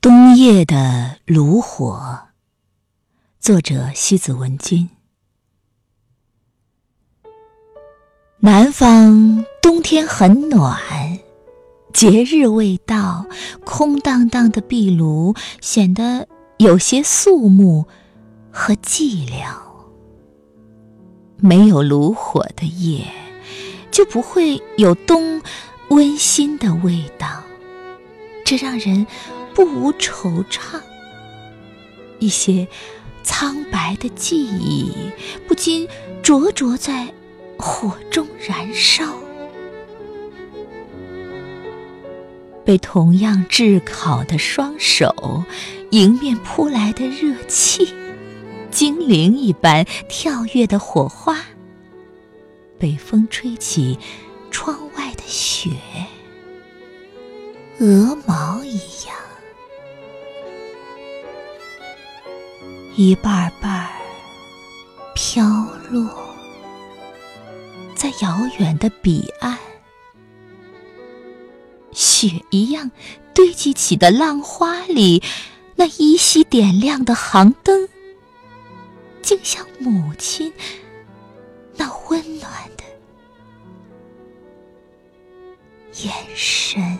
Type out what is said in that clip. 冬夜的炉火，作者西子文君。南方冬天很暖，节日未到，空荡荡的壁炉显得有些肃穆和寂寥。没有炉火的夜，就不会有冬温馨的味道，这让人不无惆怅，一些苍白的记忆不禁灼灼在火中燃烧，被同样炙烤的双手迎面扑来的热气，精灵一般跳跃的火花，北风吹起窗外的雪，鹅毛一样，一瓣瓣飘落在遥远的彼岸，雪一样堆积起的浪花里，那依稀点亮的航灯，竟像母亲那温暖的眼神。